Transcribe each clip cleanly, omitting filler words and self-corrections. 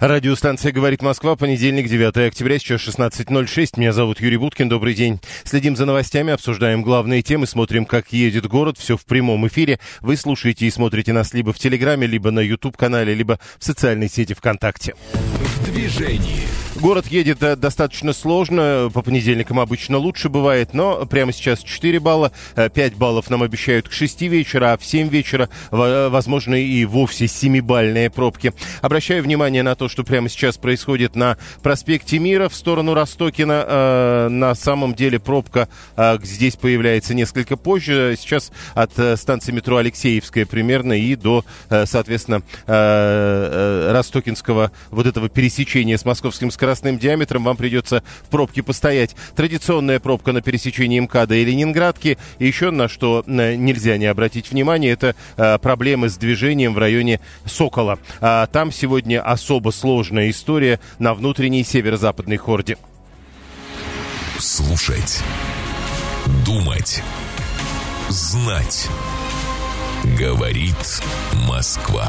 Радиостанция «Говорит Москва», понедельник, 9 октября, сейчас 16:06. Меня зовут Юрий Будкин, добрый день. Следим за новостями, обсуждаем главные темы, смотрим, как едет город. Все в прямом эфире. Вы слушаете и смотрите нас либо в Телеграме, либо на YouTube-канале, либо в социальной сети ВКонтакте. В движении. Город едет достаточно сложно, по понедельникам обычно лучше бывает, но прямо сейчас 4 балла, 5 баллов нам обещают к 6 вечера, а в 7 вечера возможны и вовсе 7-бальные пробки. Обращаю внимание на то, что прямо сейчас происходит на проспекте Мира в сторону Ростокина. На самом деле пробка здесь появляется несколько позже, сейчас от станции метро Алексеевская примерно и до, соответственно, Ростокинского вот этого пересечения с Московским скоростным диаметром вам придется в пробке постоять. Традиционная пробка на пересечении МКАДа и Ленинградки. И еще на что нельзя не обратить внимание, это проблемы с движением в районе Сокола. Там сегодня особо сложная история на внутренней северо-западной хорде. Слушать. Думать. Знать. Говорит Москва.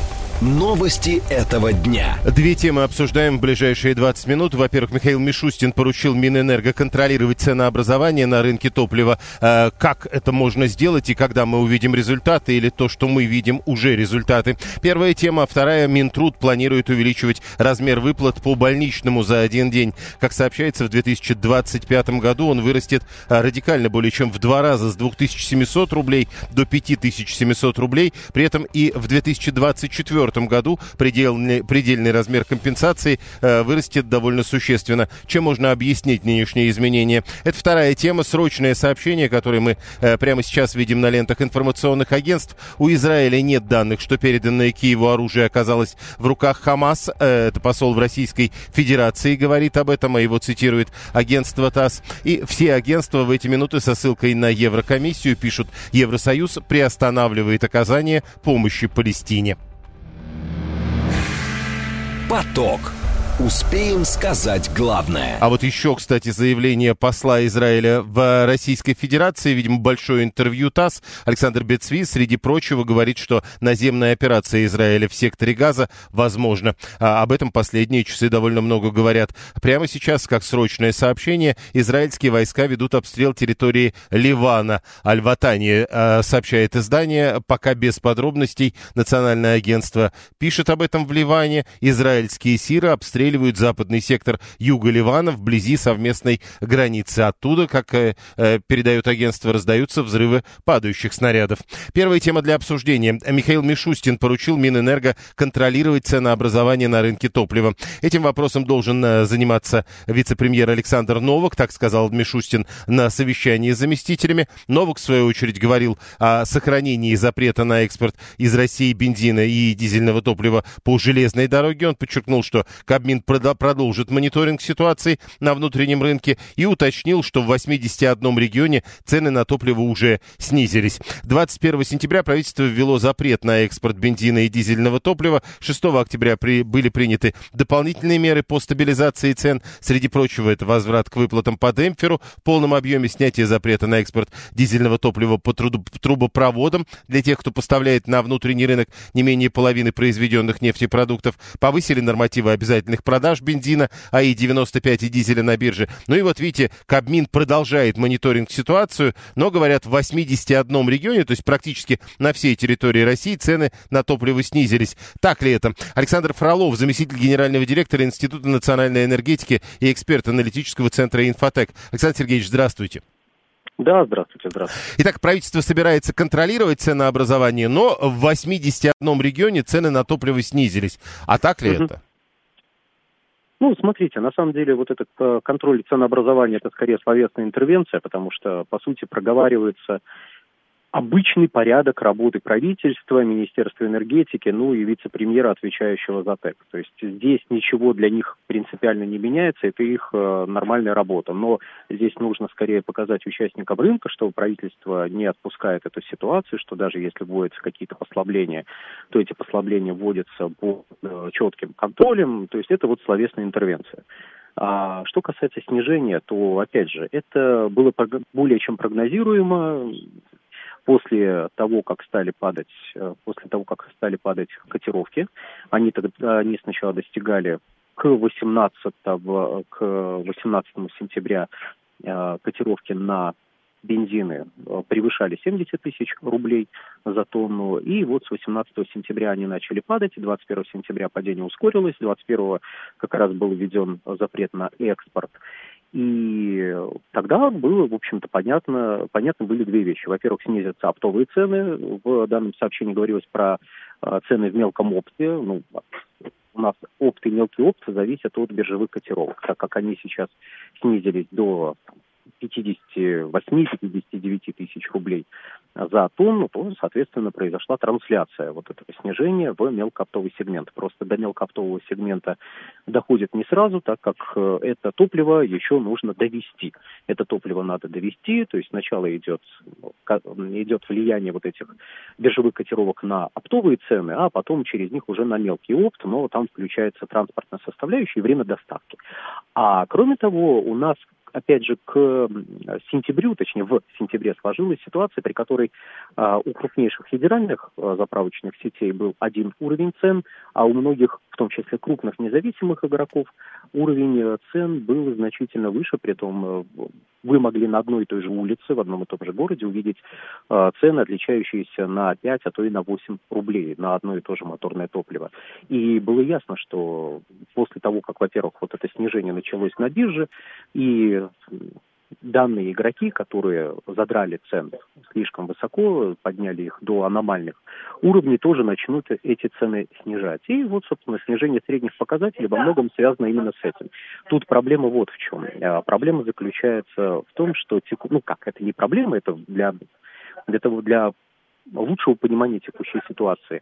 Новости этого дня. Две темы обсуждаем в ближайшие 20 минут. Во-первых, Михаил Мишустин поручил Минэнерго контролировать ценообразование на рынке топлива. Как это можно сделать и когда мы увидим результаты или то, что мы видим уже результаты. Первая тема. Вторая. Минтруд планирует увеличивать размер выплат по больничному за один день. Как сообщается, в 2025 году он вырастет радикально более чем в 2 раза, с 2700 рублей до 5700 рублей. При этом и в 2024 году предельный размер компенсации вырастет довольно существенно. Чем можно объяснить нынешние изменения? Это вторая тема. Срочное сообщение, которое мы прямо сейчас видим на лентах информационных агентств. У Израиля нет данных, что переданное Киеву оружие оказалось в руках ХАМАС. Это посол в Российской Федерации говорит об этом, а его цитирует агентство ТАСС. И все агентства в эти минуты со ссылкой на Еврокомиссию пишут: Евросоюз приостанавливает оказание помощи Палестине. Поток. Успеем сказать главное. А вот еще, кстати, заявление посла Израиля в Российской Федерации, видимо, большое интервью ТАСС. Александр Бецвиз, среди прочего, говорит, что наземная операция Израиля в секторе Газа возможна. Об этом последние часы довольно много говорят. Прямо сейчас, как срочное сообщение, израильские войска ведут обстрел территории Ливана. Альватани, сообщает издание, пока без подробностей. Национальное агентство пишет об этом в Ливане. Израильские сиры обстреливают западный сектор юга Ливана вблизи совместной границы. Оттуда, как передает агентство, раздаются взрывы падающих снарядов. Первая тема для обсуждения. Михаил Мишустин поручил Минэнерго контролировать ценообразование на рынке топлива. Этим вопросом должен заниматься вице-премьер Александр Новак, так сказал Мишустин на совещании с заместителями. Новак, в свою очередь, говорил о сохранении запрета на экспорт из России бензина и дизельного топлива по железной дороге. Он подчеркнул, что Кабмин продолжит мониторинг ситуации на внутреннем рынке и уточнил, что в 81 регионе цены на топливо уже снизились. 21 сентября правительство ввело запрет на экспорт бензина и дизельного топлива. 6 октября были приняты дополнительные меры по стабилизации цен. Среди прочего, это возврат к выплатам по демпферу, в полном объеме снятие запрета на экспорт дизельного топлива по трубопроводам для тех, кто поставляет на внутренний рынок не менее половины произведенных нефтепродуктов, повысили нормативы обязательных продаж бензина, АИ-95 и дизеля на бирже. Ну и вот видите, Кабмин продолжает мониторинг ситуацию, но, говорят, в 81 регионе, то есть практически на всей территории России, цены на топливо снизились. Так ли это? Александр Фролов, заместитель генерального директора Института национальной энергетики и эксперт аналитического центра «Инфотек». Александр Сергеевич, здравствуйте. Да, здравствуйте. Итак, правительство собирается контролировать ценообразование, но в 81 регионе цены на топливо снизились. А так ли это? Ну, смотрите, на самом деле вот этот контроль ценообразования – это скорее словесная интервенция, потому что, по сути, проговаривается обычный порядок работы правительства, Министерства энергетики, ну и вице-премьера, отвечающего за ТЭК. То есть здесь ничего для них принципиально не меняется, это их нормальная работа. Но здесь нужно скорее показать участникам рынка, что правительство не отпускает эту ситуацию, что даже если вводятся какие-то послабления, то эти послабления вводятся под четким контролем, то есть это вот словесная интервенция. А что касается снижения, то, опять же, это было более чем прогнозируемо. После того, как стали падать котировки, они сначала достигали к 18 сентября котировки на бензины превышали 70 тысяч рублей за тонну, и вот с 18 сентября они начали падать, 21 сентября падение ускорилось, 21 как раз был введен запрет на экспорт. И тогда было, в общем-то, понятно были две вещи. Во-первых, снизятся оптовые цены. В данном сообщении говорилось про цены в мелком опте. Ну, у нас опт и мелкий опт зависят от биржевых котировок, так как они сейчас снизились до 58-59 тысяч рублей за тонну, то, соответственно, произошла трансляция вот этого снижения в мелкооптовый сегмент. Просто до мелкооптового сегмента доходит не сразу, так как это топливо еще нужно довести. Это топливо надо довести, то есть сначала идет влияние вот этих биржевых котировок на оптовые цены, а потом через них уже на мелкий опт, но там включается транспортная составляющая и время доставки. А кроме того, у нас опять же, в сентябре сложилась ситуация, при которой у крупнейших федеральных заправочных сетей был один уровень цен, а у многих, в том числе крупных независимых игроков, уровень цен был значительно выше, при том вы могли на одной и той же улице, в одном и том же городе увидеть цены, отличающиеся на 5, а то и на 8 рублей на одно и то же моторное топливо. И было ясно, что после того, как, во-первых, вот это снижение началось на бирже, и данные игроки, которые задрали цены слишком высоко, подняли их до аномальных уровней, тоже начнут эти цены снижать. И вот, собственно, снижение средних показателей во многом связано именно с этим. Тут проблема вот в чем. Проблема заключается в том, что... это не проблема, это для лучшего понимания текущей ситуации.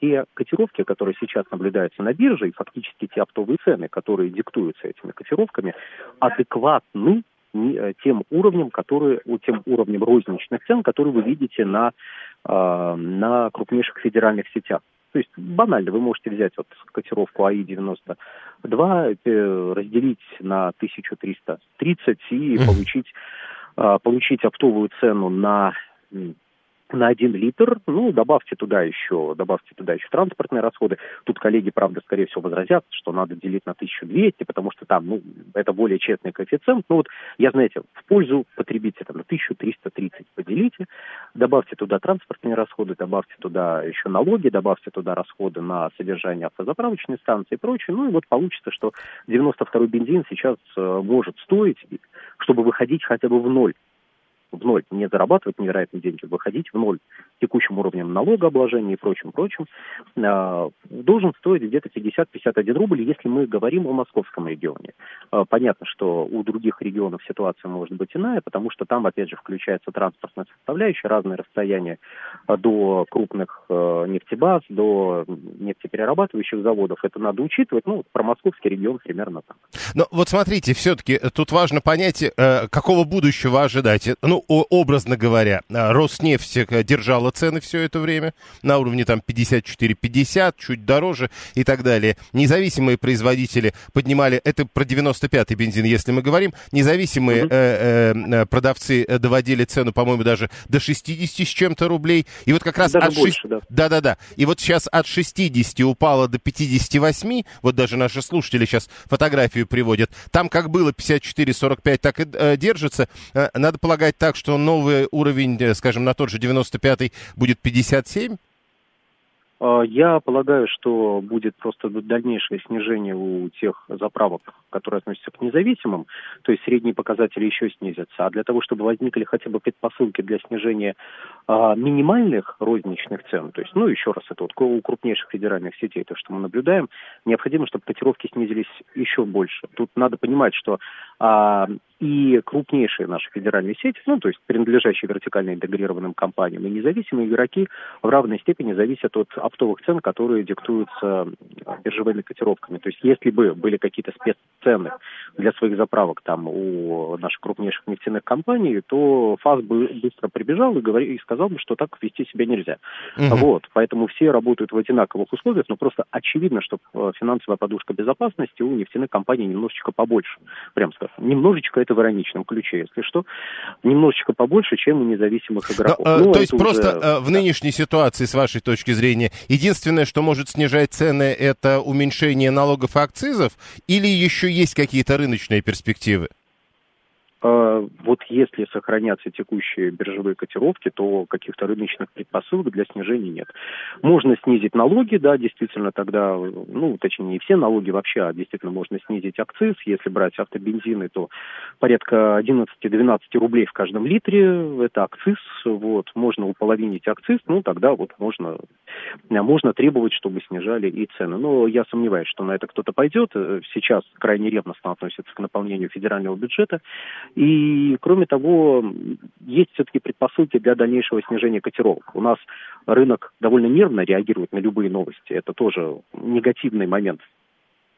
Те котировки, которые сейчас наблюдаются на бирже, и фактически те оптовые цены, которые диктуются этими котировками, адекватны тем уровням розничных цен, которые вы видите на крупнейших федеральных сетях. То есть банально, вы можете взять вот котировку АИ-92, разделить на 1330 и получить оптовую цену на 1 литр, добавьте туда еще транспортные расходы. Тут коллеги, правда, скорее всего, возразят, что надо делить на 1200, потому что там, это более честный коэффициент. Но вот, в пользу потребителя на 1330 поделите, добавьте туда транспортные расходы, добавьте туда еще налоги, добавьте туда расходы на содержание автозаправочной станции и прочее. Ну и вот получится, что 92-й бензин сейчас может стоить, чтобы выходить хотя бы в ноль, не зарабатывать невероятные деньги, выходить в ноль текущим уровнем налогообложения и прочим, должен стоить где-то 50-51 рубль, если мы говорим о московском регионе. Понятно, что у других регионов ситуация может быть иная, потому что там, опять же, включается транспортная составляющая, разные расстояния до крупных нефтебаз, до нефтеперерабатывающих заводов. Это надо учитывать. Про московский регион примерно так. Но вот смотрите, все-таки тут важно понять, какого будущего ожидать. Образно говоря, Роснефть держала цены все это время на уровне 54-50, чуть дороже и так далее. Независимые производители поднимали, это про 95-й бензин, если мы говорим, независимые продавцы доводили цену, по-моему, даже до 60 с чем-то рублей. И вот как раз даже больше, да. Да-да-да. И вот сейчас от 60 упало до 58, вот даже наши слушатели сейчас фотографию приводят. Там как было 54-45, так и держится. Надо полагать так, что новый уровень, скажем, на тот же 95-й будет 57? Я полагаю, что будет просто дальнейшее снижение у тех заправок, которые относятся к независимым, то есть средние показатели еще снизятся. А для того, чтобы возникли хотя бы предпосылки для снижения минимальных розничных цен, то есть, еще раз, это вот у крупнейших федеральных сетей, то, что мы наблюдаем, необходимо, чтобы котировки снизились еще больше. Тут надо понимать, что И крупнейшие наши федеральные сети, ну, то есть принадлежащие вертикально интегрированным компаниям, и независимые игроки в равной степени зависят от оптовых цен, которые диктуются биржевыми котировками. То есть если бы были какие-то спеццены для своих заправок там у наших крупнейших нефтяных компаний, то ФАС бы быстро прибежал и сказал бы, что так вести себя нельзя. Вот, поэтому все работают в одинаковых условиях, но просто очевидно, что финансовая подушка безопасности у нефтяных компаний немножечко побольше, прям скажем, немножечко. Это в ироничном ключе, если что, немножечко побольше, чем у независимых игроков. Но то есть просто в нынешней ситуации, с вашей точки зрения, единственное, что может снижать цены, это уменьшение налогов и акцизов, или еще есть какие-то рыночные перспективы? Вот если сохранятся текущие биржевые котировки, то каких-то рыночных предпосылок для снижения нет. Можно снизить налоги, да, действительно тогда, ну, точнее, не все налоги вообще, а действительно можно снизить акциз. Если брать автобензины, то порядка 11-12 рублей в каждом литре, это акциз, вот, можно уполовинить акциз, ну, тогда вот можно требовать, чтобы снижали и цены. Но я сомневаюсь, что на это кто-то пойдет. Сейчас крайне ревностно относятся к наполнению федерального бюджета. И, кроме того, есть все-таки предпосылки для дальнейшего снижения котировок. У нас рынок довольно нервно реагирует на любые новости. Это тоже негативный момент.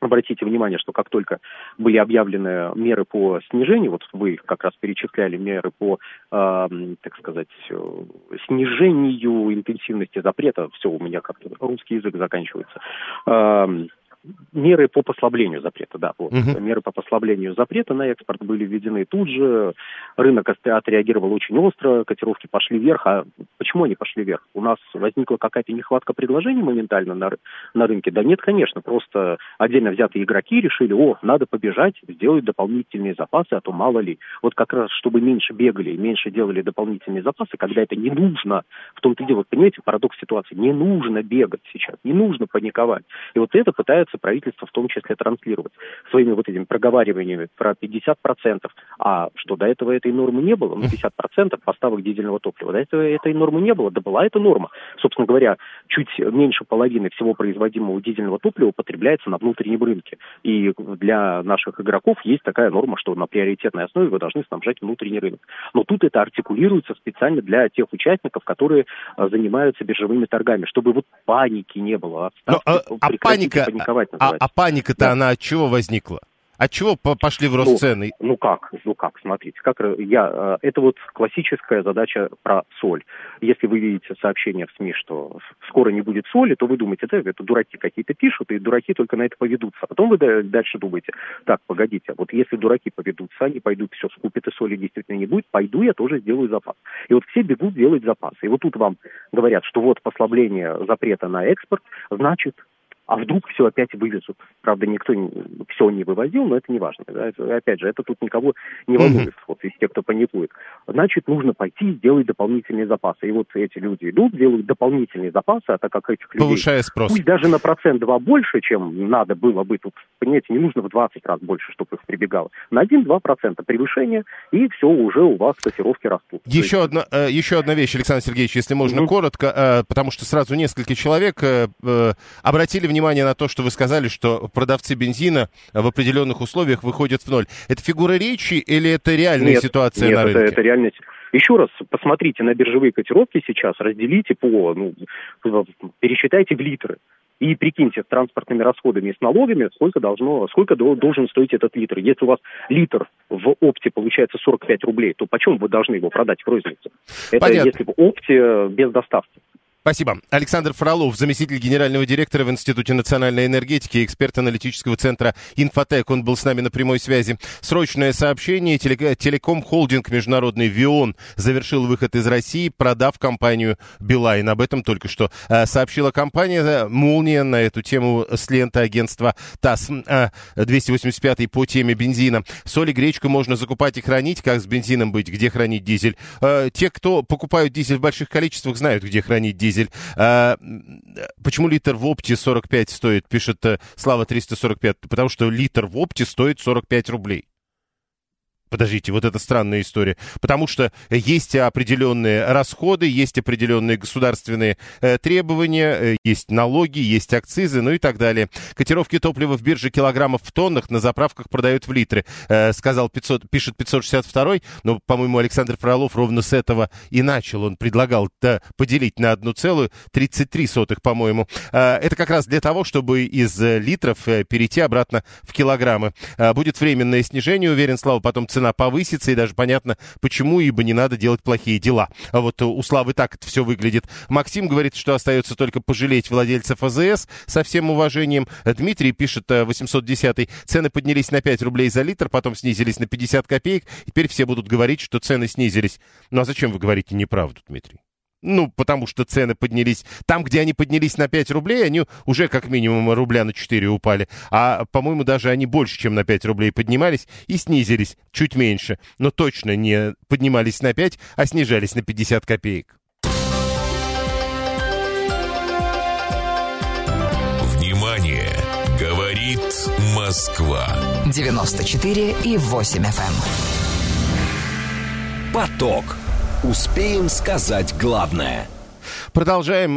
Обратите внимание, что как только были объявлены меры по снижению, вот вы как раз перечисляли меры по, так сказать, снижению интенсивности запрета, все, у меня как-то русский язык заканчивается, меры по послаблению запрета, да, вот. Меры по послаблению запрета на экспорт были введены тут же, рынок отреагировал очень остро, котировки пошли вверх. А почему они пошли вверх? У нас возникла какая-то нехватка предложений моментально на рынке? Да нет, конечно, просто отдельно взятые игроки решили, надо побежать, сделать дополнительные запасы, а то мало ли. Вот как раз, чтобы меньше бегали, меньше делали дополнительные запасы, когда это не нужно, в том-то и дело, понимаете, парадокс ситуации, не нужно бегать сейчас, не нужно паниковать. И вот это пытаются правительство в том числе транслировать своими вот этими проговариваниями про 50%, а что до этого этой нормы не было, ну 50% поставок дизельного топлива, до этого этой нормы не было, да была эта норма. Собственно говоря, чуть меньше половины всего производимого дизельного топлива потребляется на внутреннем рынке. И для наших игроков есть такая норма, что на приоритетной основе вы должны снабжать внутренний рынок. Но тут это артикулируется специально для тех участников, которые занимаются биржевыми торгами, чтобы вот паники не было. Прекратите паниковать. А паника-то она от чего возникла? От чего пошли в рост цены? Ну как, смотрите, это вот классическая задача про соль. Если вы видите сообщение в СМИ, что скоро не будет соли, то вы думаете, да, это дураки какие-то пишут, и дураки только на это поведутся. Потом вы дальше думаете, так, погодите, вот если дураки поведутся, они пойдут, все скупят, и соли действительно не будет, пойду я тоже сделаю запас. И вот все бегут делать запасы. И вот тут вам говорят, что вот послабление запрета на экспорт, значит... А вдруг все опять вывезут? Правда, никто все не вывозил, но это не важно. Да? Опять же, это тут никого не волнует, вот из тех, кто паникует. Значит, нужно пойти и сделать дополнительные запасы. И вот эти люди идут, делают дополнительные запасы, а так как этих людей... Повышая спрос. Пусть даже на 1-2% больше, чем надо было бы тут, понимаете, не нужно в 20 раз больше, чтобы их прибегало. На 1-2% превышение, и все, уже у вас котировки растут. Еще одна вещь, Александр Сергеевич, если можно коротко, потому что сразу несколько человек обратили внимание на то, что вы сказали, что продавцы бензина в определенных условиях выходят в ноль. Это фигура речи или это реальная ситуация на рынке? Нет, это реальная ситуация. Еще раз посмотрите на биржевые котировки сейчас, разделите пересчитайте в литры. И прикиньте, с транспортными расходами и с налогами, сколько должен стоить этот литр. Если у вас литр в опте получается 45 рублей, то почем вы должны его продать в рознице? Это понятно. Если в опте без доставки. Спасибо. Александр Фролов, заместитель генерального директора в Институте национальной энергетики, эксперт аналитического центра «Инфотек». Он был с нами на прямой связи. Срочное сообщение. Телеком-холдинг международный «Вион» завершил выход из России, продав компанию «Билайн». Об этом только что сообщила компания «Молния» на эту тему с ленты агентства ТАСС 285 по теме бензина. Соль и гречку можно закупать и хранить. Как с бензином быть? Где хранить дизель? Те, кто покупают дизель в больших количествах, знают, где хранить дизель. Почему литр в опте 45 стоит, пишет Слава 345? Потому что литр в опте стоит 45 рублей. Подождите, вот это странная история. Потому что есть определенные расходы, есть определенные государственные требования, есть налоги, есть акцизы, ну и так далее. Котировки топлива в бирже килограммов в тоннах, на заправках продают в литры. Сказал, 500, пишет 562-й, но, по-моему, Александр Фролов ровно с этого и начал. Он предлагал поделить на 1,33, по-моему. Это как раз для того, чтобы из литров перейти обратно в килограммы. Будет временное снижение, уверен Слава, потом цена повысится, и даже понятно, почему, ибо не надо делать плохие дела. А вот у Славы так это все выглядит. Максим говорит, что остается только пожалеть владельцев АЗС со всем уважением. Дмитрий пишет, 810-й, цены поднялись на 5 рублей за литр, потом снизились на 50 копеек, теперь все будут говорить, что цены снизились. Ну а зачем вы говорите неправду, Дмитрий? Ну, потому что цены поднялись. Там, где они поднялись на 5 рублей, они уже как минимум рубля на 4 упали. А, по-моему, даже они больше, чем на 5 рублей поднимались и снизились чуть меньше. Но точно не поднимались на 5, а снижались на 50 копеек. Внимание! Говорит Москва. 94,8 FM. Поток. Успеем сказать главное. Продолжаем.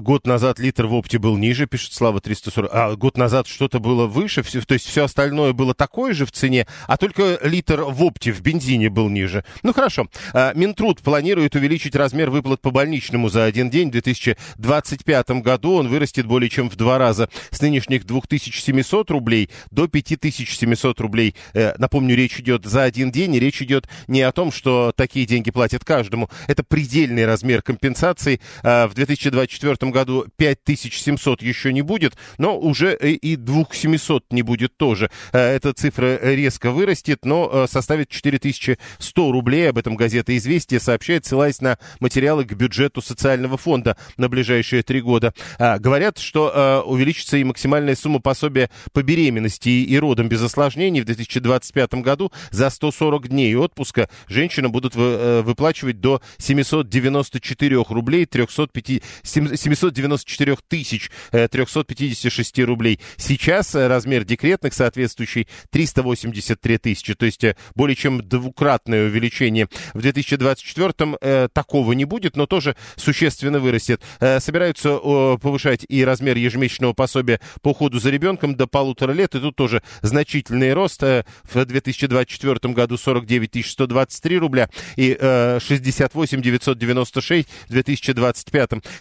Год назад литр в опте был ниже, пишет Слава 340. А год назад что-то было выше, все, то есть все остальное было такое же в цене, а только литр в опте, в бензине был ниже. Ну хорошо. Минтруд планирует увеличить размер выплат по больничному за один день. В 2025 году он вырастет более чем в 2 раза. С нынешних 2700 рублей до 5700 рублей. Напомню, речь идет за один день, и речь идет не о том, что такие деньги платят каждому. Это предельный размер компенсации. В 2024 году 5700 еще не будет, но уже и 2700 не будет тоже. Эта цифра резко вырастет, но составит 4100 рублей. Об этом газета «Известия» сообщает, ссылаясь на материалы к бюджету социального фонда на ближайшие 3 года. Говорят, что увеличится и максимальная сумма пособия по беременности и родам без осложнений. В 2025 году за 140 дней отпуска женщинам будут выплачивать до 794 рублей 794 тысяч 356 рублей. Сейчас размер декретных соответствующий 383 тысячи, то есть более чем 2-кратное увеличение. В 2024-м такого не будет, но тоже существенно вырастет. Собираются повышать и размер ежемесячного пособия по уходу за ребенком до 1,5 лет, и тут тоже значительный рост. В 2024 году 49 123 рубля и 68 996 в 2025.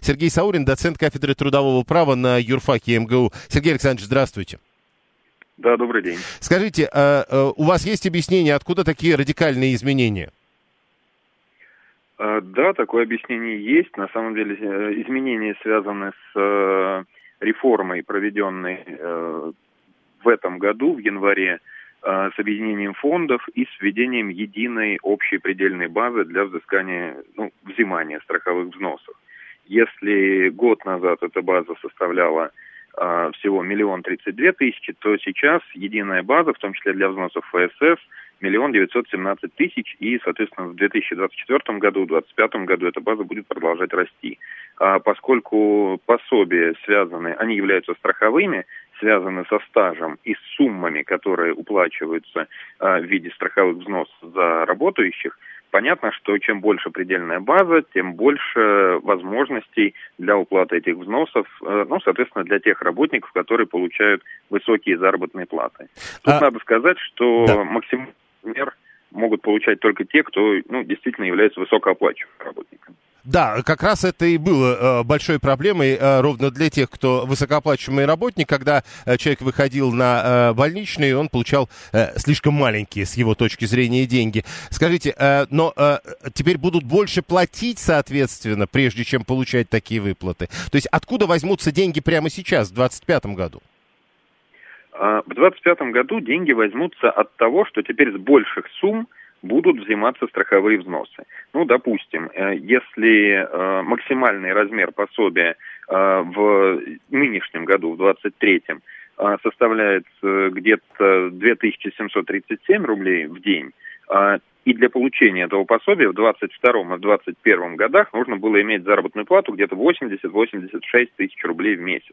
Сергей Саурин, доцент кафедры трудового права на Юрфаке МГУ. Сергей Александрович, здравствуйте. Да, добрый день. Скажите, у вас есть объяснение, откуда такие радикальные изменения? Да, такое объяснение есть. На самом деле изменения связаны с реформой, проведенной в этом году, в январе, с объединением фондов и с введением единой общей предельной базы для взыскания, взимания страховых взносов. Если год назад эта база составляла всего 1 032 000, то сейчас единая база, в том числе для взносов ФСС, 1 917 000, и, соответственно, в 2024 году, в 2025 году эта база будет продолжать расти. Поскольку пособия связаны, они являются страховыми, связаны со стажем и с суммами, которые уплачиваются в виде страховых взносов за работающих, понятно, что чем больше предельная база, тем больше возможностей для уплаты этих взносов, соответственно, для тех работников, которые получают высокие заработные платы. Тут надо сказать, что максимальный размер могут получать только те, кто действительно является высокооплачиваемым работником. Да, как раз это и было большой проблемой ровно для тех, кто высокооплачиваемый работник. Когда человек выходил на больничный, он получал слишком маленькие, с его точки зрения, деньги. Скажите, но теперь будут больше платить, соответственно, прежде чем получать такие выплаты? То есть откуда возьмутся деньги прямо сейчас, в 2025 году? В 2025 году деньги возьмутся от того, что теперь с больших сумм будут взиматься страховые взносы. Допустим, если максимальный размер пособия в нынешнем году, в 23-м, составляет где-то 2737 рублей в день, и для получения этого пособия в 22-м и в 21-м годах нужно было иметь заработную плату где-то 80-86 тысяч рублей в месяц.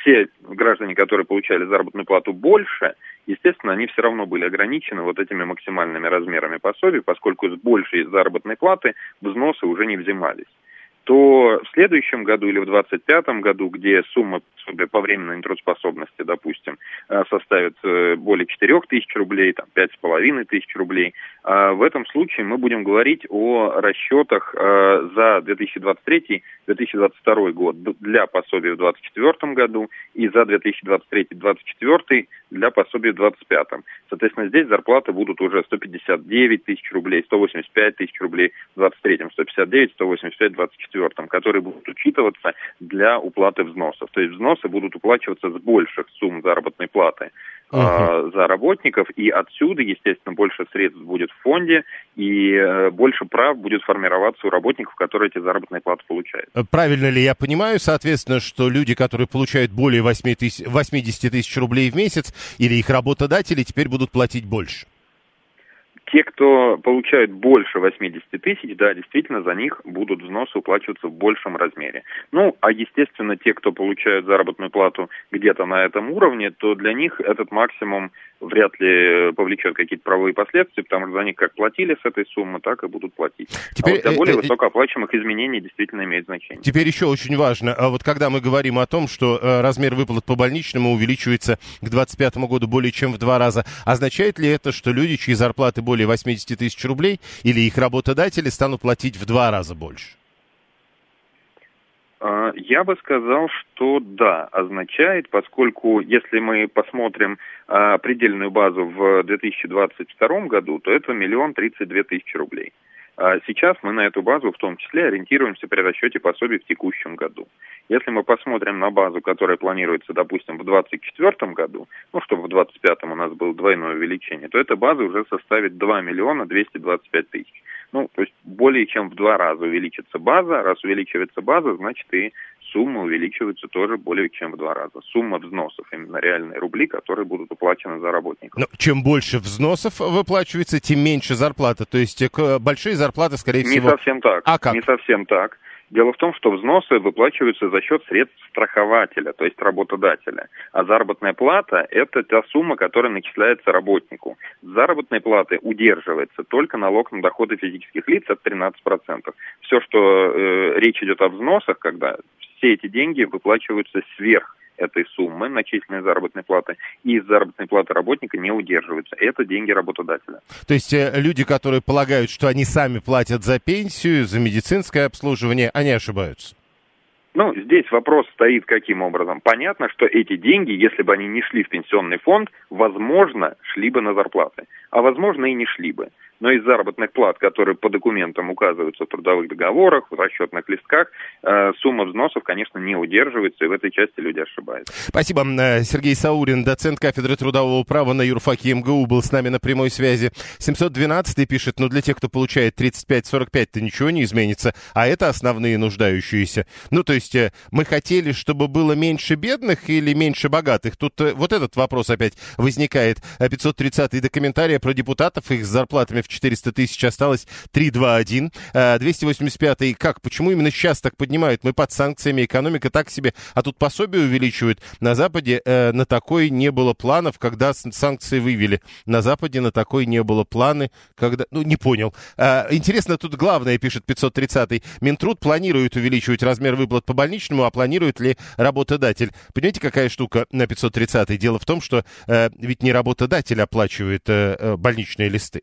все граждане, которые получали заработную плату больше, естественно, они все равно были ограничены вот этими максимальными размерами пособий, поскольку с большей заработной платы взносы уже не взимались. То в следующем году или в 2025 году, где сумма пособия по временной нетрудоспособности, допустим, составит более 4 тысяч рублей, там 5,5 тысяч рублей, в этом случае мы будем говорить о расчетах за 2023-2022 год для пособия в 2024 году и за 2023-2024 для пособия в 2025. Соответственно, здесь зарплаты будут уже 159 тысяч рублей, 185 тысяч рублей в 2023, 159, 185, 2024. Которые будут учитываться для уплаты взносов. То есть взносы будут уплачиваться с больших сумм заработной платы за работников, и отсюда, естественно, больше средств будет в фонде, и больше прав будет формироваться у работников, которые эти заработные платы получают. Правильно ли я понимаю, соответственно, что люди, которые получают более 80 тысяч рублей в месяц, или их работодатели, теперь будут платить больше? Те, кто получают больше 80 тысяч, да, действительно, за них будут взносы уплачиваться в большем размере. Ну, а, естественно, те, кто получают заработную плату где-то на этом уровне, то для них этот максимум вряд ли повлечет какие-то правовые последствия, потому что за них как платили с этой суммы, так и будут платить. Теперь, а вот для более высокооплачиваемых изменений действительно имеет значение. Теперь еще очень важно, вот когда мы говорим о том, что размер выплат по больничному увеличивается к 2025 году более чем в 2 раза, означает ли это, что люди, чьи зарплаты более 80 тысяч рублей, или их работодатели станут платить в 2 раза больше? Я бы сказал, что да, означает, поскольку если мы посмотрим предельную базу в 2022 году, то это 1 032 000 рублей. Сейчас мы на эту базу в том числе ориентируемся при расчете пособий в текущем году. Если мы посмотрим на базу, которая планируется, допустим, в 2024 году, ну, чтобы в 2025 у нас было двойное увеличение, то эта база уже составит 2 225 000. Ну, то есть более чем в 2 раза увеличится база. Раз увеличивается база, значит и сумма увеличивается тоже более чем в 2 раза. Сумма взносов, именно реальные рубли, которые будут уплачены за работников. Но чем больше взносов выплачивается, тем меньше зарплата. То есть большие зарплаты, скорее всего... Не совсем так. А как? Не совсем так. Дело в том, что взносы выплачиваются за счет средств страхователя, то есть работодателя. А заработная плата – это та сумма, которая начисляется работнику. С заработной платы удерживается только налог на доходы физических лиц от 13%. Все, что речь идет о взносах, когда все эти деньги выплачиваются сверх этой суммы, начисленной заработной платы, и из заработной платы работника не удерживаются. Это деньги работодателя. То есть люди, которые полагают, что они сами платят за пенсию, за медицинское обслуживание, они ошибаются? Ну, здесь вопрос стоит каким образом. Понятно, что эти деньги, если бы они не шли в пенсионный фонд, возможно, шли бы на зарплаты, а возможно и не шли бы. Но из заработных плат, которые по документам указываются в трудовых договорах, в расчетных листках, сумма взносов, конечно, не удерживается, и в этой части люди ошибаются. Спасибо. Сергей Саурин, доцент кафедры трудового права на юрфаке МГУ, был с нами на прямой связи. 712-й пишет, для тех, кто получает 35-45, ничего не изменится, а это основные нуждающиеся. Ну, то есть мы хотели, чтобы было меньше бедных или меньше богатых? Тут вот этот вопрос опять возникает. 530-й до комментария про депутатов, их с зарплатами в 400 тысяч осталось 321. 285-й, как, почему именно сейчас так поднимают? Мы под санкциями, экономика так себе, а тут пособие увеличивают. На Западе на такое не было планов, когда санкции вывели. На Западе на такое не было планы, когда... Ну, не понял. Интересно, тут главное, пишет 530-й, Минтруд планирует увеличивать размер выплат по больничному, а планирует ли работодатель? Понимаете, какая штука на 530-й? Дело в том, что ведь не работодатель оплачивает больничные листы,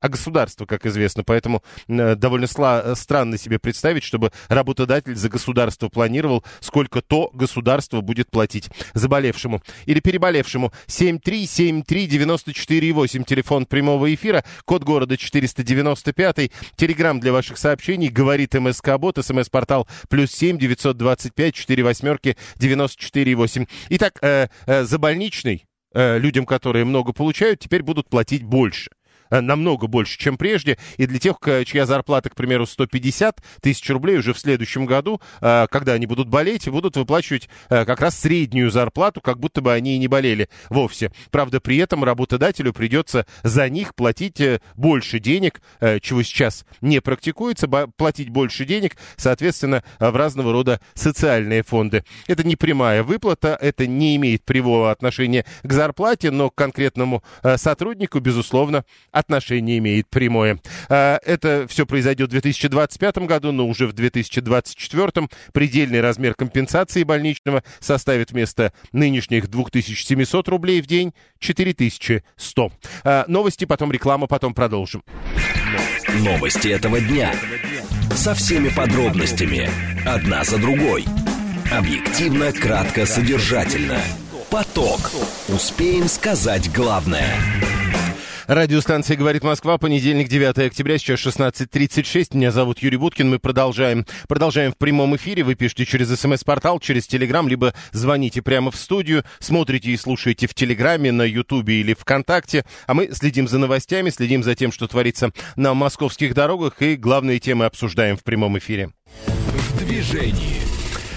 а государство, как известно. Поэтому довольно странно себе представить, чтобы работодатель за государство планировал, сколько то государство будет платить заболевшему или переболевшему. 7373948, телефон прямого эфира, код города 495, телеграм для ваших сообщений, говорит МСК-бот, СМС-портал +7 925 4 8 94 8. Итак, за больничный людям, которые много получают, теперь будут платить больше. намного больше, чем прежде. И для тех, чья зарплата, к примеру, 150 тысяч рублей, уже в следующем году, когда они будут болеть, будут выплачивать как раз среднюю зарплату, как будто бы они и не болели вовсе. Правда, при этом работодателю придется за них платить больше денег, чего сейчас не практикуется, платить больше денег, соответственно, в разного рода социальные фонды. Это не прямая выплата, это не имеет прямого отношения к зарплате, но к конкретному сотруднику, безусловно, отношение имеет прямое. Это все произойдет в 2025 году, но уже в 2024 предельный размер компенсации больничного составит вместо нынешних 2700 рублей в день 4100. Новости, потом реклама, потом продолжим. Новости этого дня. Со всеми подробностями. Одна за другой. Объективно, кратко, содержательно. Поток. Успеем сказать главное. Радиостанция «Говорит Москва», понедельник, 9 октября, сейчас 16:36. Меня зовут Юрий Будкин. Мы продолжаем в прямом эфире. Вы пишете через СМС-портал, через Телеграм, либо звоните прямо в студию, смотрите и слушаете в Телеграме, на Ютубе или ВКонтакте. А мы следим за новостями, следим за тем, что творится на московских дорогах, и главные темы обсуждаем в прямом эфире. В движении.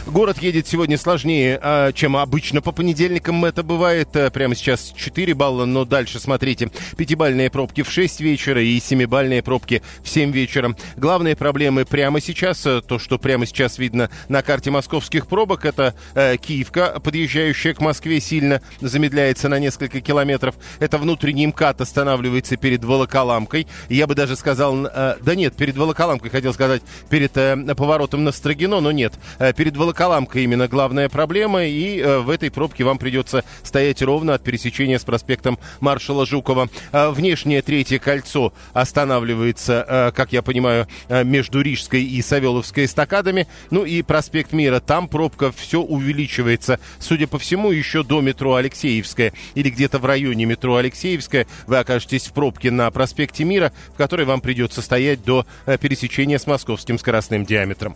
Город едет сегодня сложнее, чем обычно. По понедельникам это бывает. Прямо сейчас 4 балла, но дальше смотрите. 5-бальные пробки в 6 вечера и 7-бальные пробки в 7 вечера. Главные проблемы прямо сейчас, то, что прямо сейчас видно на карте московских пробок, это Киевка, подъезжающая к Москве, сильно замедляется на несколько километров. Это внутренний МКАД останавливается перед Волоколамкой. Я бы даже сказал, перед Волоколамкой, хотел сказать, перед поворотом на Строгино, но нет. Перед Волоколамка именно главная проблема, и в этой пробке вам придется стоять ровно от пересечения с проспектом Маршала Жукова. Внешнее третье кольцо останавливается, как я понимаю, между Рижской и Савеловской эстакадами. Ну и проспект Мира, там пробка все увеличивается. Судя по всему, еще до метро Алексеевская или где-то в районе метро Алексеевская вы окажетесь в пробке на проспекте Мира, в которой вам придется стоять до пересечения с московским скоростным диаметром.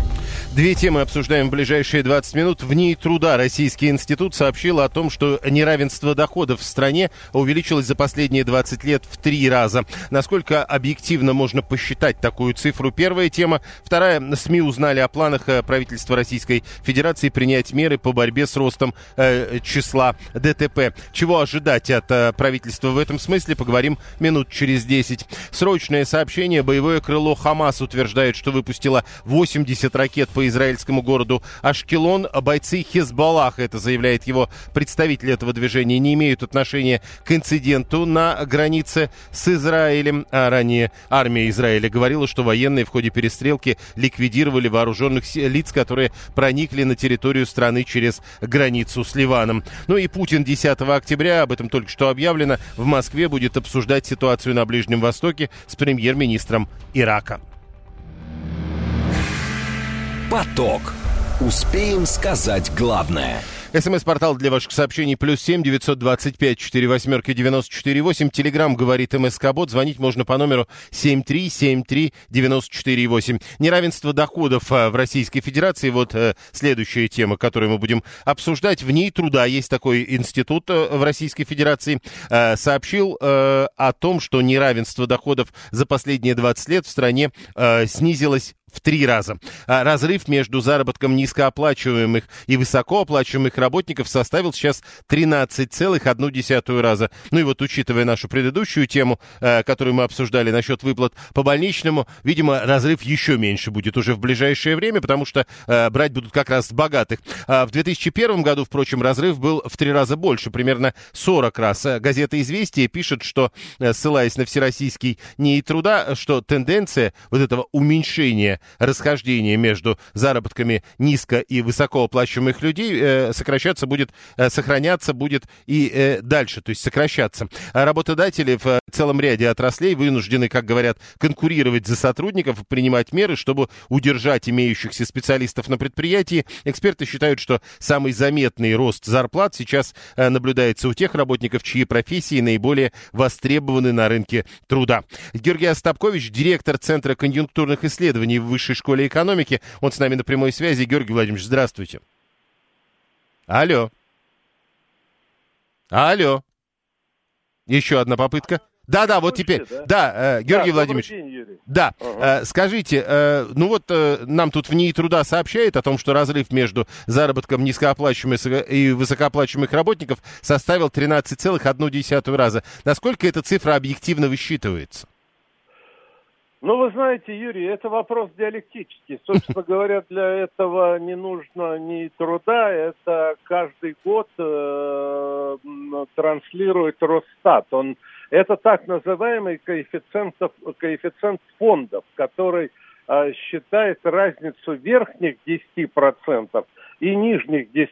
Две темы обсуждаем в ближайшие 20 минут. В ней труда Российский институт сообщил о том, что неравенство доходов в стране увеличилось за последние 20 лет в 3 раза. Насколько объективно можно посчитать такую цифру? Первая тема. Вторая. СМИ узнали о планах правительства Российской Федерации принять меры по борьбе с ростом числа ДТП. Чего ожидать от правительства в этом смысле? Поговорим минут через 10. Срочное сообщение. Боевое крыло ХАМАС утверждает, что выпустило 80 ракет по израильскому городу Ашкелон. Бойцы Хизбаллаха, это заявляет его представитель, этого движения, не имеют отношения к инциденту на границе с Израилем. А ранее армия Израиля говорила, что военные в ходе перестрелки ликвидировали вооруженных лиц, которые проникли на территорию страны через границу с Ливаном. Ну и Путин 10 октября, об этом только что объявлено, в Москве будет обсуждать ситуацию на Ближнем Востоке с премьер-министром Ирака. Поток. Успеем сказать главное. СМС-портал для ваших сообщений +7 925 48 94 8. Телеграмм «Говорит МСК-бот». Звонить можно по номеру 7373 94 8. Неравенство доходов в Российской Федерации. Вот следующая тема, которую мы будем обсуждать. В ней труда есть такой институт в Российской Федерации. Сообщил о том, что неравенство доходов за последние 20 лет в стране снизилось в 3 раза. Разрыв между заработком низкооплачиваемых и высокооплачиваемых работников составил сейчас 13,1 раза. Ну и вот, учитывая нашу предыдущую тему, которую мы обсуждали насчет выплат по больничному, видимо, разрыв еще меньше будет уже в ближайшее время, потому что брать будут как раз с богатых. В 2001 году, впрочем, разрыв был в 3 раза больше, примерно 40 раз. Газета «Известия» пишет, что, ссылаясь на Всероссийский НИИ труда, что тенденция вот этого уменьшения расхождение между заработками низко и высокооплачиваемых людей сохраняться будет и дальше, то есть сокращаться. Работодатели в целом ряде отраслей вынуждены, как говорят, конкурировать за сотрудников и принимать меры, чтобы удержать имеющихся специалистов на предприятии. Эксперты считают, что самый заметный рост зарплат сейчас наблюдается у тех работников, чьи профессии наиболее востребованы на рынке труда. Георгий Остапкович, директор Центра конъюнктурных исследований в Высшей школе экономики, он с нами на прямой связи. Георгий Владимирович, здравствуйте. Алло. Алло. Еще одна попытка. Да, вот теперь. Да, Георгий Владимирович. Добрый день, Юрий. Да, скажите, нам тут в НИИ труда сообщает о том, что разрыв между заработком низкооплачиваемых и высокооплачиваемых работников составил 13,1 раза. Насколько эта цифра объективно высчитывается? Вы знаете, Юрий, это вопрос диалектический. Собственно говоря, для этого не нужно ни труда, это каждый год транслирует Росстат. Это так называемый коэффициент фондов, который считает разницу верхних 10% и нижних 10%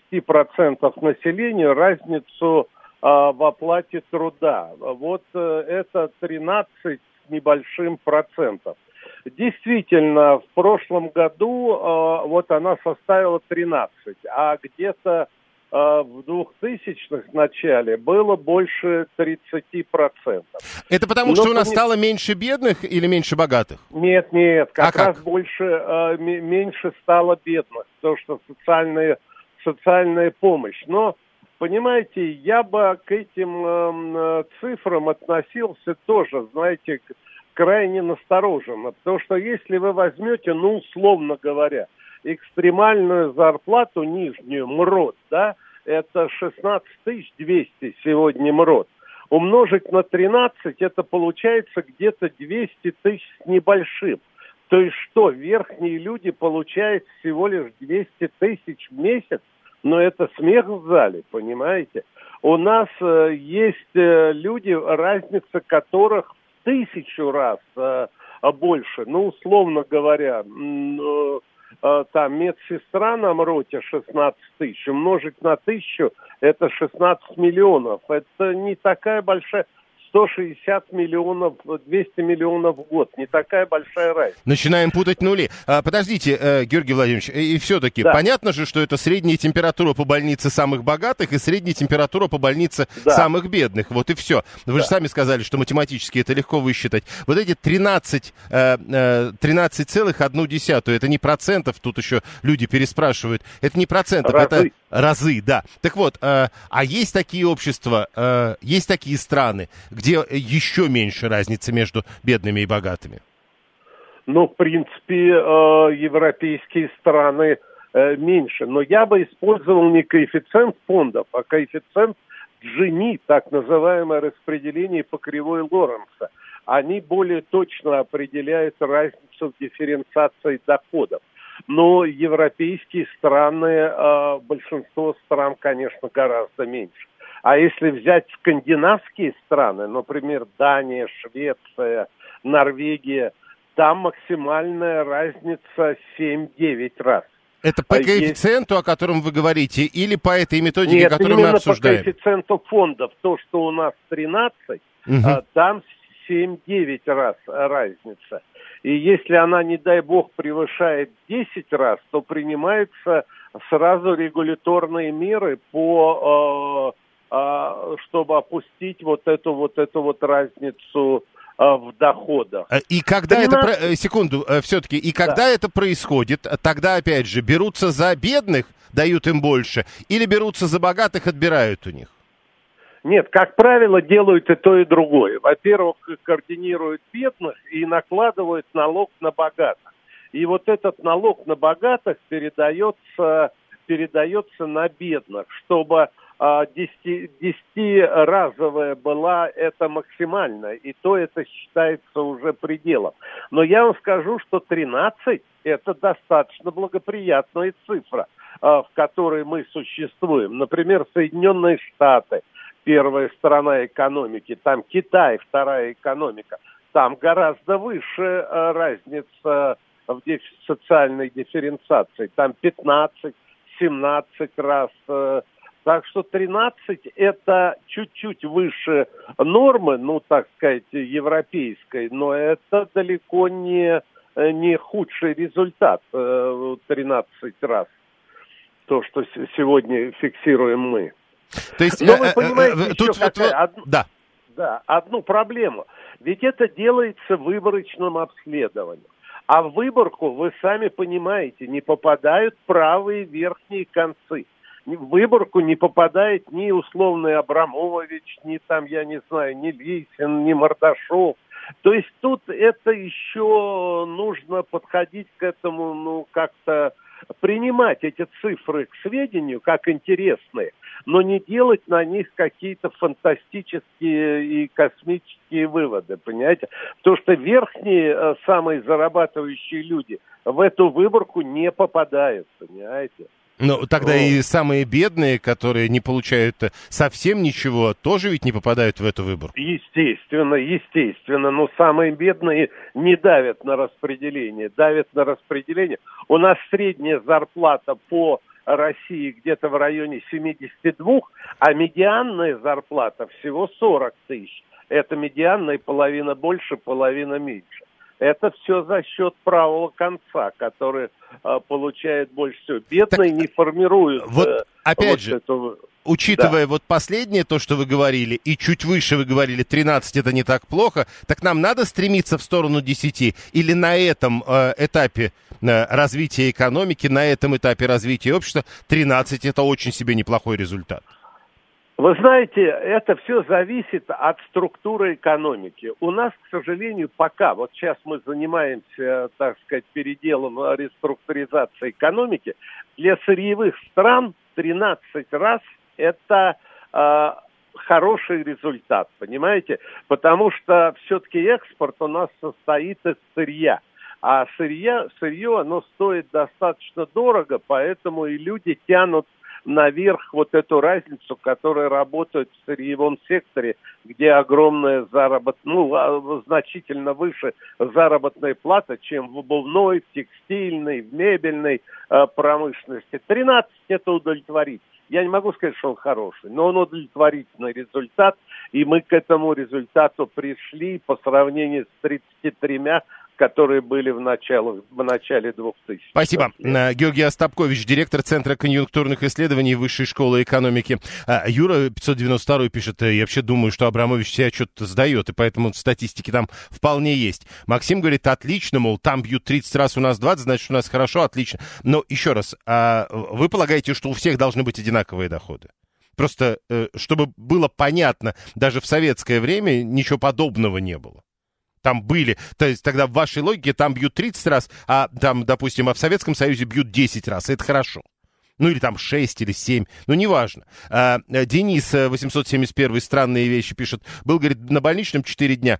населению, разницу в оплате труда. Вот это 13 небольшим процентов. Действительно, в прошлом году она составила 13, а где-то в 2000-х начале было больше 30%. Это потому, что у нас стало меньше бедных или меньше богатых? Нет, как раз меньше стало бедных, потому что социальная помощь. Но, понимаете, я бы к этим цифрам относился тоже, знаете, крайне настороженно. Потому что если вы возьмете, условно говоря, экстремальную зарплату нижнюю, МРОТ, это 16 200 сегодня МРОТ, умножить на 13, это получается где-то 200 тысяч с небольшим. То есть что, верхние люди получают всего лишь 200 тысяч в месяц? Но это смех в зале, понимаете? У нас есть люди, разница которых в 1000 раз больше. Условно говоря, медсестра на МРОТе 16 тысяч, умножить на 1000, это 16 миллионов. Это не такая большая... 160 миллионов, 200 миллионов в год. Не такая большая разница. Начинаем путать нули. Подождите, Георгий Владимирович, и все-таки понятно же, что это средняя температура по больнице самых богатых и средняя температура по больнице самых бедных. Вот и все. Вы же сами сказали, что математически это легко высчитать. Вот эти 13,1, это не процентов, тут еще люди переспрашивают. Это не процентов, это разы, да. Так вот, есть такие общества, есть такие страны, где еще меньше разницы между бедными и богатыми? В принципе, европейские страны меньше. Но я бы использовал не коэффициент фондов, а коэффициент Джини, так называемое распределение по кривой Лоренца. Они более точно определяют разницу в дифференциации доходов. Но европейские страны, большинство стран, конечно, гораздо меньше. А если взять скандинавские страны, например, Дания, Швеция, Норвегия, там максимальная разница 7-9 раз. Это по коэффициенту, о котором вы говорите, или по этой методике, нет, которую мы обсуждаем? Нет, именно по коэффициенту фондов. То, что у нас 13, там 7-9 раз разница. И если она, не дай бог, превышает 10 раз, то принимаются сразу регуляторные меры по... чтобы опустить вот эту разницу в доходах. И когда это... Секунду, все-таки. И когда это происходит, тогда, опять же, берутся за бедных, дают им больше, или берутся за богатых, отбирают у них? Нет, как правило, делают и то, и другое. Во-первых, координируют бедных и накладывают налог на богатых. И вот этот налог на богатых передается на бедных, чтобы... 10-разовая была это максимальная, и то это считается уже пределом. Но я вам скажу, что 13 – это достаточно благоприятная цифра, в которой мы существуем. Например, Соединенные Штаты – первая страна экономики, там Китай – вторая экономика. Там гораздо выше разница в социальной дифференциации. Там 15-17 раз. Так что 13 это чуть-чуть выше нормы, ну, так сказать, европейской, но это далеко не худший результат 13 раз. То, что сегодня фиксируем мы. То есть, но вы понимаете, еще какая... одну проблему. Ведь это делается выборочным обследованием. А в выборку, вы сами понимаете, не попадают правые верхние концы. В выборку не попадает ни условный Абрамович, ни там, я не знаю, ни Лисин, ни Мордашов. То есть тут это еще нужно подходить к этому, ну, как-то принимать эти цифры к сведению как интересные, но не делать на них какие-то фантастические и космические выводы, понимаете? Потому что верхние, самые зарабатывающие люди в эту выборку не попадают, понимаете? Ну, тогда и самые бедные, которые не получают совсем ничего, тоже ведь не попадают в эту выборку? Естественно, естественно. Но самые бедные не давят на распределение. Давят на распределение. У нас средняя зарплата по России где-то в районе 72, а медианная зарплата всего 40 тысяч. Это медианная, половина больше, половина меньше. Это все за счет правого конца, который получает больше всего. Бедные так, не формируют. Вот опять вот же, эту... учитывая вот последнее, то, что вы говорили, и чуть выше вы говорили, 13 это не так плохо, так нам надо стремиться в сторону 10? Или на этом этапе развития экономики, на этом этапе развития общества 13 это очень себе неплохой результат? Вы знаете, это все зависит от структуры экономики. У нас, к сожалению, пока, вот сейчас мы занимаемся, так сказать, переделом реструктуризации экономики, для сырьевых стран 13 раз это хороший результат, понимаете? Потому что все-таки экспорт у нас состоит из сырья. А сырье, оно стоит достаточно дорого, поэтому и люди тянут наверх вот эту разницу, которая работает в сырьевом секторе, где огромная заработная, ну, значительно выше заработная плата, чем в обувной, в текстильной, в мебельной промышленности. 13 это удовлетворит. Я не могу сказать, что он хороший, но он удовлетворительный результат, и мы к этому результату пришли по сравнению с 33-мя, которые были в начале 2000-х. Спасибо. Георгий Остапкович, директор Центра конъюнктурных исследований Высшей школы экономики. Юра 592 пишет, я вообще думаю, что Абрамович себя что-то сдает, и поэтому статистики там вполне есть. Максим говорит, отлично, мол, там бьют 30 раз, у нас 20, значит, у нас хорошо, отлично. Но еще раз, вы полагаете, что у всех должны быть одинаковые доходы? Просто, чтобы было понятно, даже в советское время ничего подобного не было. Там были, то есть тогда в вашей логике там бьют 30 раз, а там, допустим, а в Советском Союзе бьют 10 раз, это хорошо. Ну или там 6 или 7, ну неважно. Денис 871 странные вещи пишет. Был, говорит, на больничном 4 дня.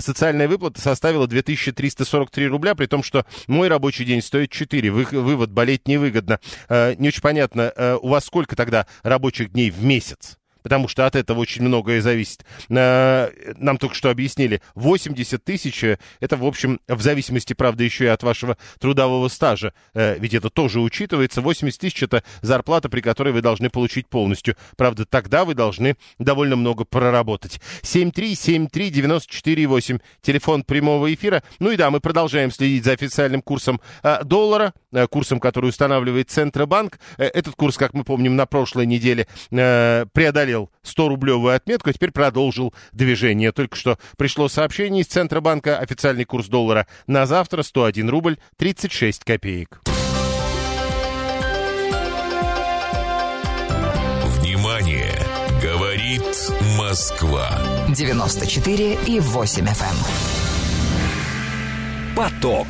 Социальная выплата составила 2343 рубля, при том, что мой рабочий день стоит 4. Вывод, болеть невыгодно. Не очень понятно, у вас сколько тогда рабочих дней в месяц? Потому что от этого очень многое зависит. Нам только что объяснили, 80 тысяч, это, в общем, в зависимости, правда, еще и от вашего трудового стажа, ведь это тоже учитывается, 80 тысяч это зарплата, при которой вы должны получить полностью. Правда, тогда вы должны довольно много проработать. 7373948, телефон прямого эфира. Ну и да, мы продолжаем следить за официальным курсом доллара, курсом, который устанавливает Центробанк. Этот курс, как мы помним, на прошлой неделе преодолел 100-рублевую отметку, а теперь продолжил движение. Только что пришло сообщение из Центробанка. Официальный курс доллара на завтра 101 рубль 36 копеек. Внимание! Говорит Москва. 94,8 FM. Поток.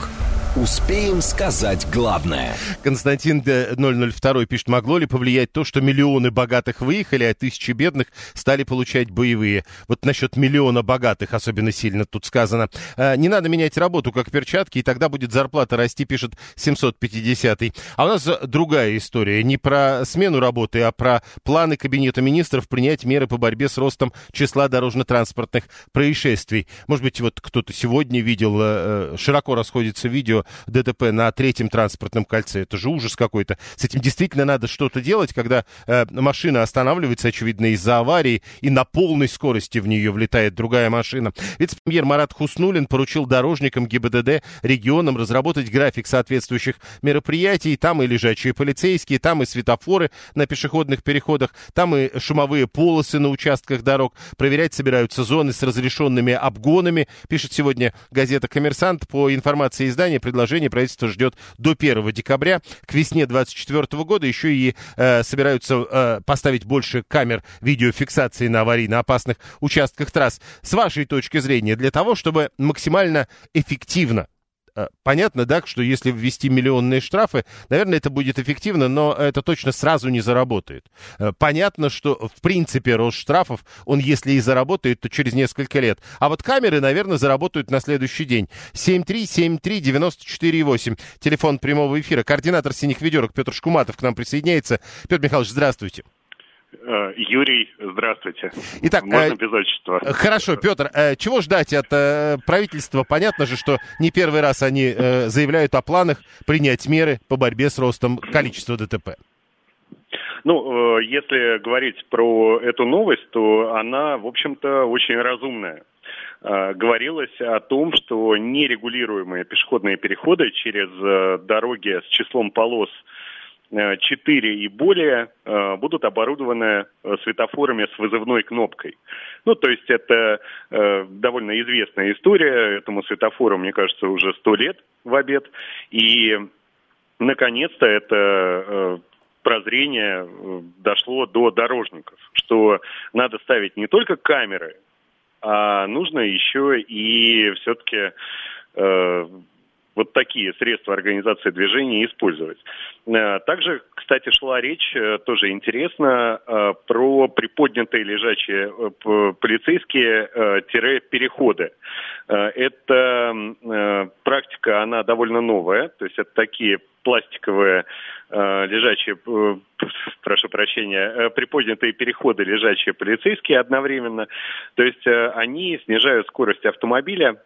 Успеем сказать главное. Константин 002 пишет, могло ли повлиять то, что миллионы богатых выехали, а тысячи бедных стали получать боевые? Вот насчет миллиона богатых особенно сильно тут сказано. Не надо менять работу, как перчатки, и тогда будет зарплата расти, пишет 750-й. А у нас другая история. Не про смену работы, а про планы Кабинета министров принять меры по борьбе с ростом числа дорожно-транспортных происшествий. Может быть, вот кто-то сегодня видел, широко расходится видео еще ДТП на третьем транспортном кольце. Это же ужас какой-то. С этим действительно надо что-то делать, когда машина останавливается, очевидно, из-за аварии, и на полной скорости в нее влетает другая машина. Вице-премьер Марат Хуснуллин поручил дорожникам ГИБДД регионам разработать график соответствующих мероприятий. Там и лежачие полицейские, там и светофоры на пешеходных переходах, там и шумовые полосы на участках дорог. Проверять собираются зоны с разрешенными обгонами, пишет сегодня газета «Коммерсант». По информации издания, предложение правительство ждет до 1 декабря. К весне 2024 года еще и собираются поставить больше камер видеофиксации на аварийно опасных участках трасс. С вашей точки зрения, для того, чтобы максимально эффективно, понятно, да, что если ввести миллионные штрафы, наверное, это будет эффективно, но это точно сразу не заработает. Понятно, что в принципе рост штрафов, он если и заработает, то через несколько лет. А вот камеры, наверное, заработают на следующий день. 7373948, телефон прямого эфира. Координатор «Синих ведерок» Петр Шкуматов к нам присоединяется. Петр Михайлович, здравствуйте. Юрий, здравствуйте. Итак, можно без отчества? Хорошо, Петр, чего ждать от правительства? Понятно же, что не первый раз они заявляют о планах принять меры по борьбе с ростом количества ДТП. Ну, если говорить про эту новость, то она, в общем-то, очень разумная. Говорилось о том, что нерегулируемые пешеходные переходы через дороги с числом полос 4 и более будут оборудованы светофорами с вызывной кнопкой. Ну, то есть это довольно известная история. Этому светофору, мне кажется, уже 100 лет в обед. И, наконец-то, это прозрение дошло до дорожников, что надо ставить не только камеры, а нужно еще и все-таки... вот такие средства организации движения использовать. Также, кстати, шла речь, тоже интересно, про приподнятые лежачие полицейские-переходы. Эта практика, она довольно новая, то есть это такие пластиковые лежачие, прошу прощения, приподнятые переходы, лежачие полицейские одновременно. То есть они снижают скорость автомобиля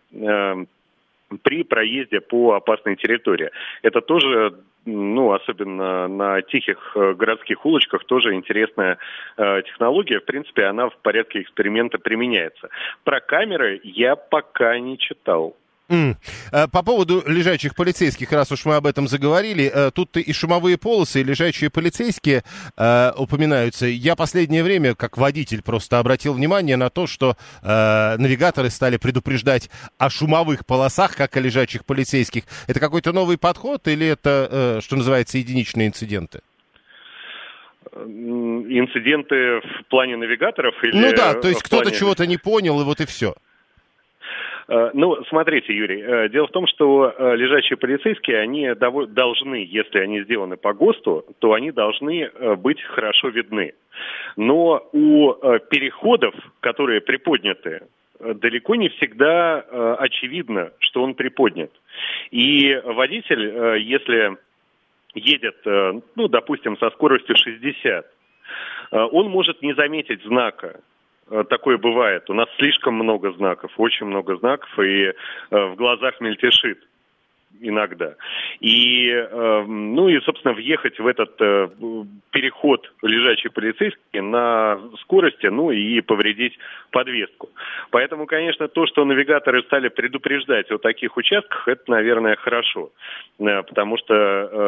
при проезде по опасной территории. Это тоже, ну, особенно на тихих городских улочках, тоже интересная технология. В принципе, она в порядке эксперимента применяется. Про камеры я пока не читал. По поводу лежачих полицейских, раз уж мы об этом заговорили, тут и шумовые полосы, и лежачие полицейские упоминаются. Я последнее время, как водитель, просто обратил внимание на то, что навигаторы стали предупреждать о шумовых полосах, как о лежачих полицейских. Это какой-то новый подход или это, что называется, единичные инциденты? Инциденты в плане навигаторов? Или ну да, то есть кто-то чего-то не понял, и вот и все. Ну, смотрите, Юрий, дело в том, что лежачие полицейские, они должны, если они сделаны по ГОСТу, то они должны быть хорошо видны. Но у переходов, которые приподняты, далеко не всегда очевидно, что он приподнят. И водитель, если едет, ну, допустим, со скоростью 60, он может не заметить знака. Такое бывает. У нас слишком много знаков, очень много знаков, и в глазах мельтешит иногда. И, ну и, собственно, въехать в этот переход лежачий полицейский на скорости, ну и повредить подвеску. Поэтому, конечно, то, что навигаторы стали предупреждать о таких участках, это, наверное, хорошо, потому что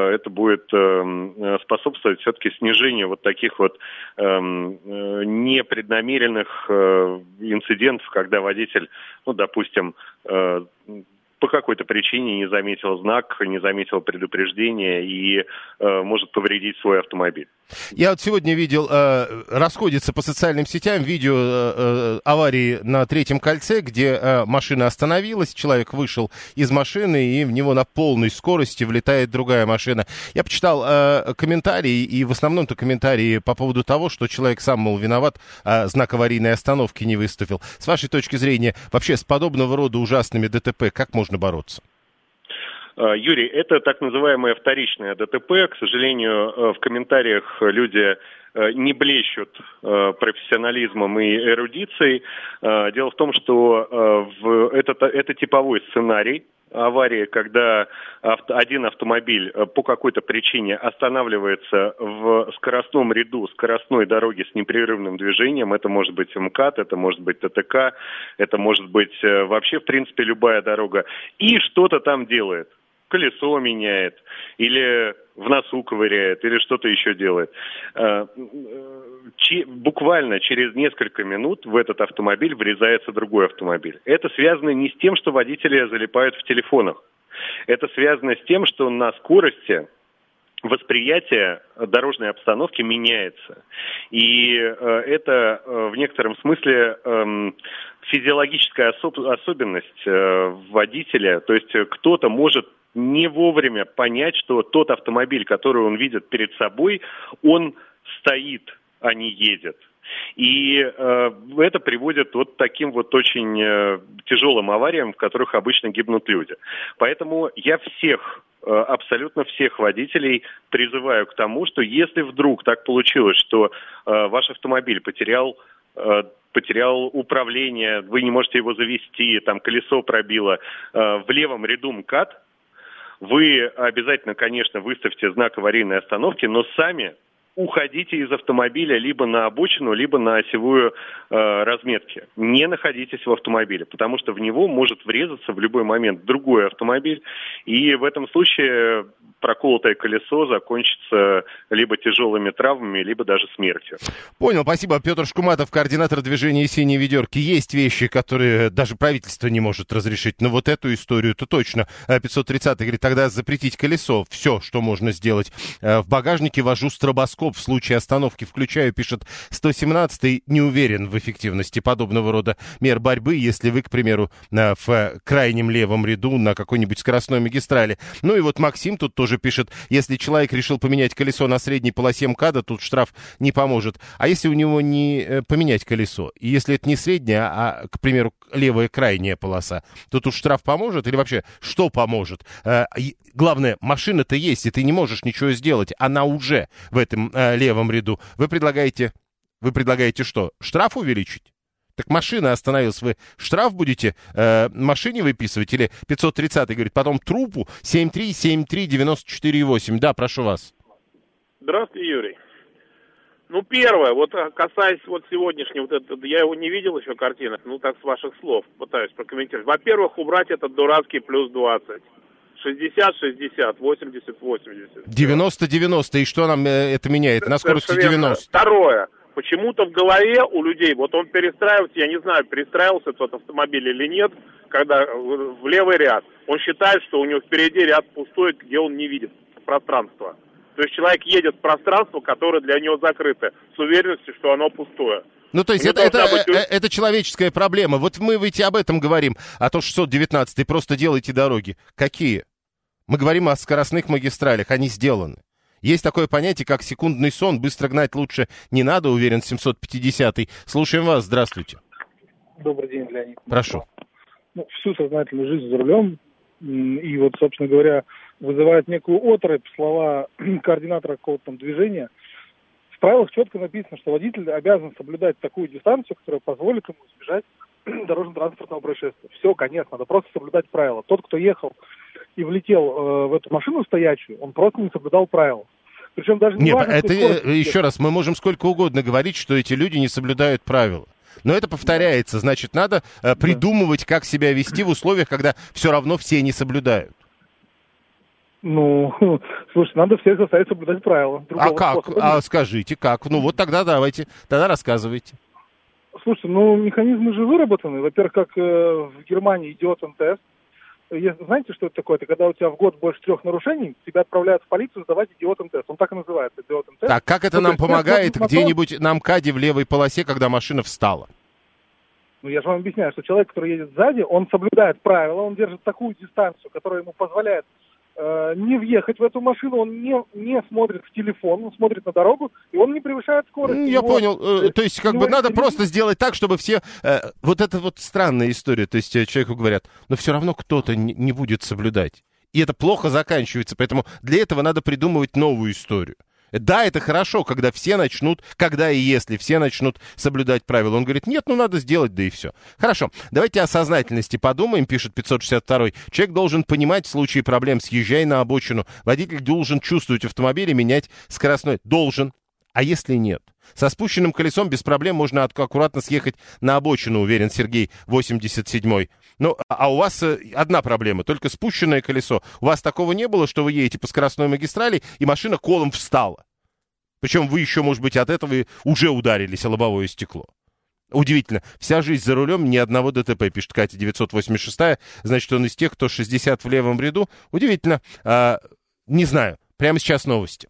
это будет способствовать все-таки снижению вот таких вот непреднамеренных инцидентов, когда водитель, ну, допустим, по какой-то причине не заметил знак, не заметил предупреждение и может повредить свой автомобиль. Я вот сегодня видел, расходится по социальным сетям видео аварии на третьем кольце, где машина остановилась, человек вышел из машины, и в него на полной скорости влетает другая машина. Я почитал комментарии, и в основном-то комментарии по поводу того, что человек сам, мол, виноват, а знак аварийной остановки не выставил. С вашей точки зрения, вообще с подобного рода ужасными ДТП как можно бороться? Юрий, это так называемое вторичное ДТП. К сожалению, в комментариях люди не блещут профессионализмом и эрудицией. Дело в том, что это типовой сценарий аварии, когда один автомобиль по какой-то причине останавливается в скоростном ряду скоростной дороги с непрерывным движением. Это может быть МКАД, это может быть ТТК, это может быть вообще, в принципе, любая дорога. И что-то там делает. Колесо меняет, или в носу ковыряет, или что-то еще делает. Буквально через несколько минут в этот автомобиль врезается другой автомобиль. Это связано не с тем, что водители залипают в телефонах. Это связано с тем, что на скорости восприятие дорожной обстановки меняется. И это в некотором смысле физиологическая особенность водителя. То есть кто-то может не вовремя понять, что тот автомобиль, который он видит перед собой, он стоит, а не едет. И это приводит вот к таким вот очень тяжелым авариям, в которых обычно гибнут люди. Поэтому я всех, абсолютно всех водителей призываю к тому, что если вдруг так получилось, что ваш автомобиль потерял управление, вы не можете его завести, там колесо пробило, в левом ряду МКАД, вы обязательно, конечно, выставьте знак аварийной остановки, но сами уходите из автомобиля либо на обочину, либо на осевую разметки. Не находитесь в автомобиле, потому что в него может врезаться в любой момент другой автомобиль. И в этом случае проколотое колесо закончится либо тяжелыми травмами, либо даже смертью. Понял, спасибо. Петр Шкуматов, координатор движения «Синей ведерки». Есть вещи, которые даже правительство не может разрешить. Но вот эту историю-то точно. 530-й говорит, тогда запретить колесо. Все, что можно сделать. В багажнике вожу стробоскоп. В случае остановки включаю, пишет 117-й, не уверен в эффективности подобного рода мер борьбы, если вы, к примеру, в крайнем левом ряду на какой-нибудь скоростной магистрали. Ну и вот Максим тут тоже пишет, если человек решил поменять колесо на средней полосе МКАДа, тут штраф не поможет. А если у него не поменять колесо, и если это не средняя, а, к примеру, левая крайняя полоса, то тут штраф поможет или вообще что поможет? Главное, машина-то есть, и ты не можешь ничего сделать, она уже в этом левом ряду. Вы предлагаете что? Штраф увеличить? Так машина остановилась, вы штраф будете машине выписывать? Или 530-й говорит, потом трупу 7373948. Да, прошу вас. Здравствуйте, Юрий. Ну, первое, вот касаясь вот сегодняшнего, вот это, я его не видел еще в картинах, ну так с ваших слов пытаюсь прокомментировать. Во-первых, убрать этот дурацкий плюс 20. 60-60, 80-80. 90-90, и что нам это меняет? На скорости 90. Второе. Почему-то в голове у людей, вот он перестраивается, я не знаю, перестраивался тот автомобиль или нет, когда в левый ряд. Он считает, что у него впереди ряд пустой, где он не видит пространства. То есть человек едет в пространство, которое для него закрыто, с уверенностью, что оно пустое. Ну, то есть это человеческая проблема. Вот мы ведь об этом говорим. А то 619-й, просто делайте дороги. Какие? Мы говорим о скоростных магистралях, они сделаны. Есть такое понятие, как секундный сон. Быстро гнать лучше не надо, уверен 750-й. Слушаем вас, здравствуйте. Добрый день, Леонид. Прошу. Ну, всю сознательную жизнь за рулем. И вот, собственно говоря, вызывает некую отрыв слова координатора какого-то там движения. В правилах четко написано, что водитель обязан соблюдать такую дистанцию, которая позволит ему избежать дорожно-транспортного происшествия. Все, конец, надо просто соблюдать правила. Тот, кто ехал и влетел в эту машину стоячую, он просто не соблюдал правила. Причем даже не важно, это еще раз, мы можем сколько угодно говорить, что эти люди не соблюдают правила. Но это повторяется, значит, надо придумывать, как себя вести в условиях, когда все равно все не соблюдают. Ну, слушай, надо всех заставить соблюдать правила. А как? А скажите, как? Ну, вот тогда давайте, тогда рассказывайте. Слушайте, ну, механизмы же выработаны. Во-первых, как в Германии идет МТС. Знаете, что это такое? Это когда у тебя в год больше 3 нарушений, тебя отправляют в полицию сдавать идиот-МТС. Он так и называется, идиот-МТС. Так, как это нам помогает где-нибудь на МКАДе в левой полосе, когда машина встала? Ну, я же вам объясняю, что человек, который едет сзади, он соблюдает правила, он держит такую дистанцию, которая ему позволяет не въехать в эту машину, он не смотрит в телефон, он смотрит на дорогу, и он не превышает скорость. Я понял. То есть, как бы, надо просто сделать так, чтобы все... Вот это вот странная история. То есть, человеку говорят, но все равно кто-то не будет соблюдать. И это плохо заканчивается. Поэтому для этого надо придумывать новую историю. Да, это хорошо, когда все начнут, когда и если все начнут соблюдать правила. Он говорит, нет, ну надо сделать, да и все. Хорошо, давайте о сознательности подумаем, пишет 562-й. Человек должен понимать, в случае проблем съезжай на обочину. Водитель должен чувствовать автомобиль и менять скоростной. Должен. А если нет? Со спущенным колесом без проблем можно аккуратно съехать на обочину, уверен Сергей, 87-й. Ну, а у вас одна проблема, только спущенное колесо. У вас такого не было, что вы едете по скоростной магистрали, и машина колом встала. Причем вы еще, может быть, от этого и уже ударились о лобовое стекло. Удивительно. Вся жизнь за рулем, ни одного ДТП, пишет Катя, 986-я. Значит, он из тех, кто 60 в левом ряду. Удивительно. Не знаю. Прямо сейчас новости.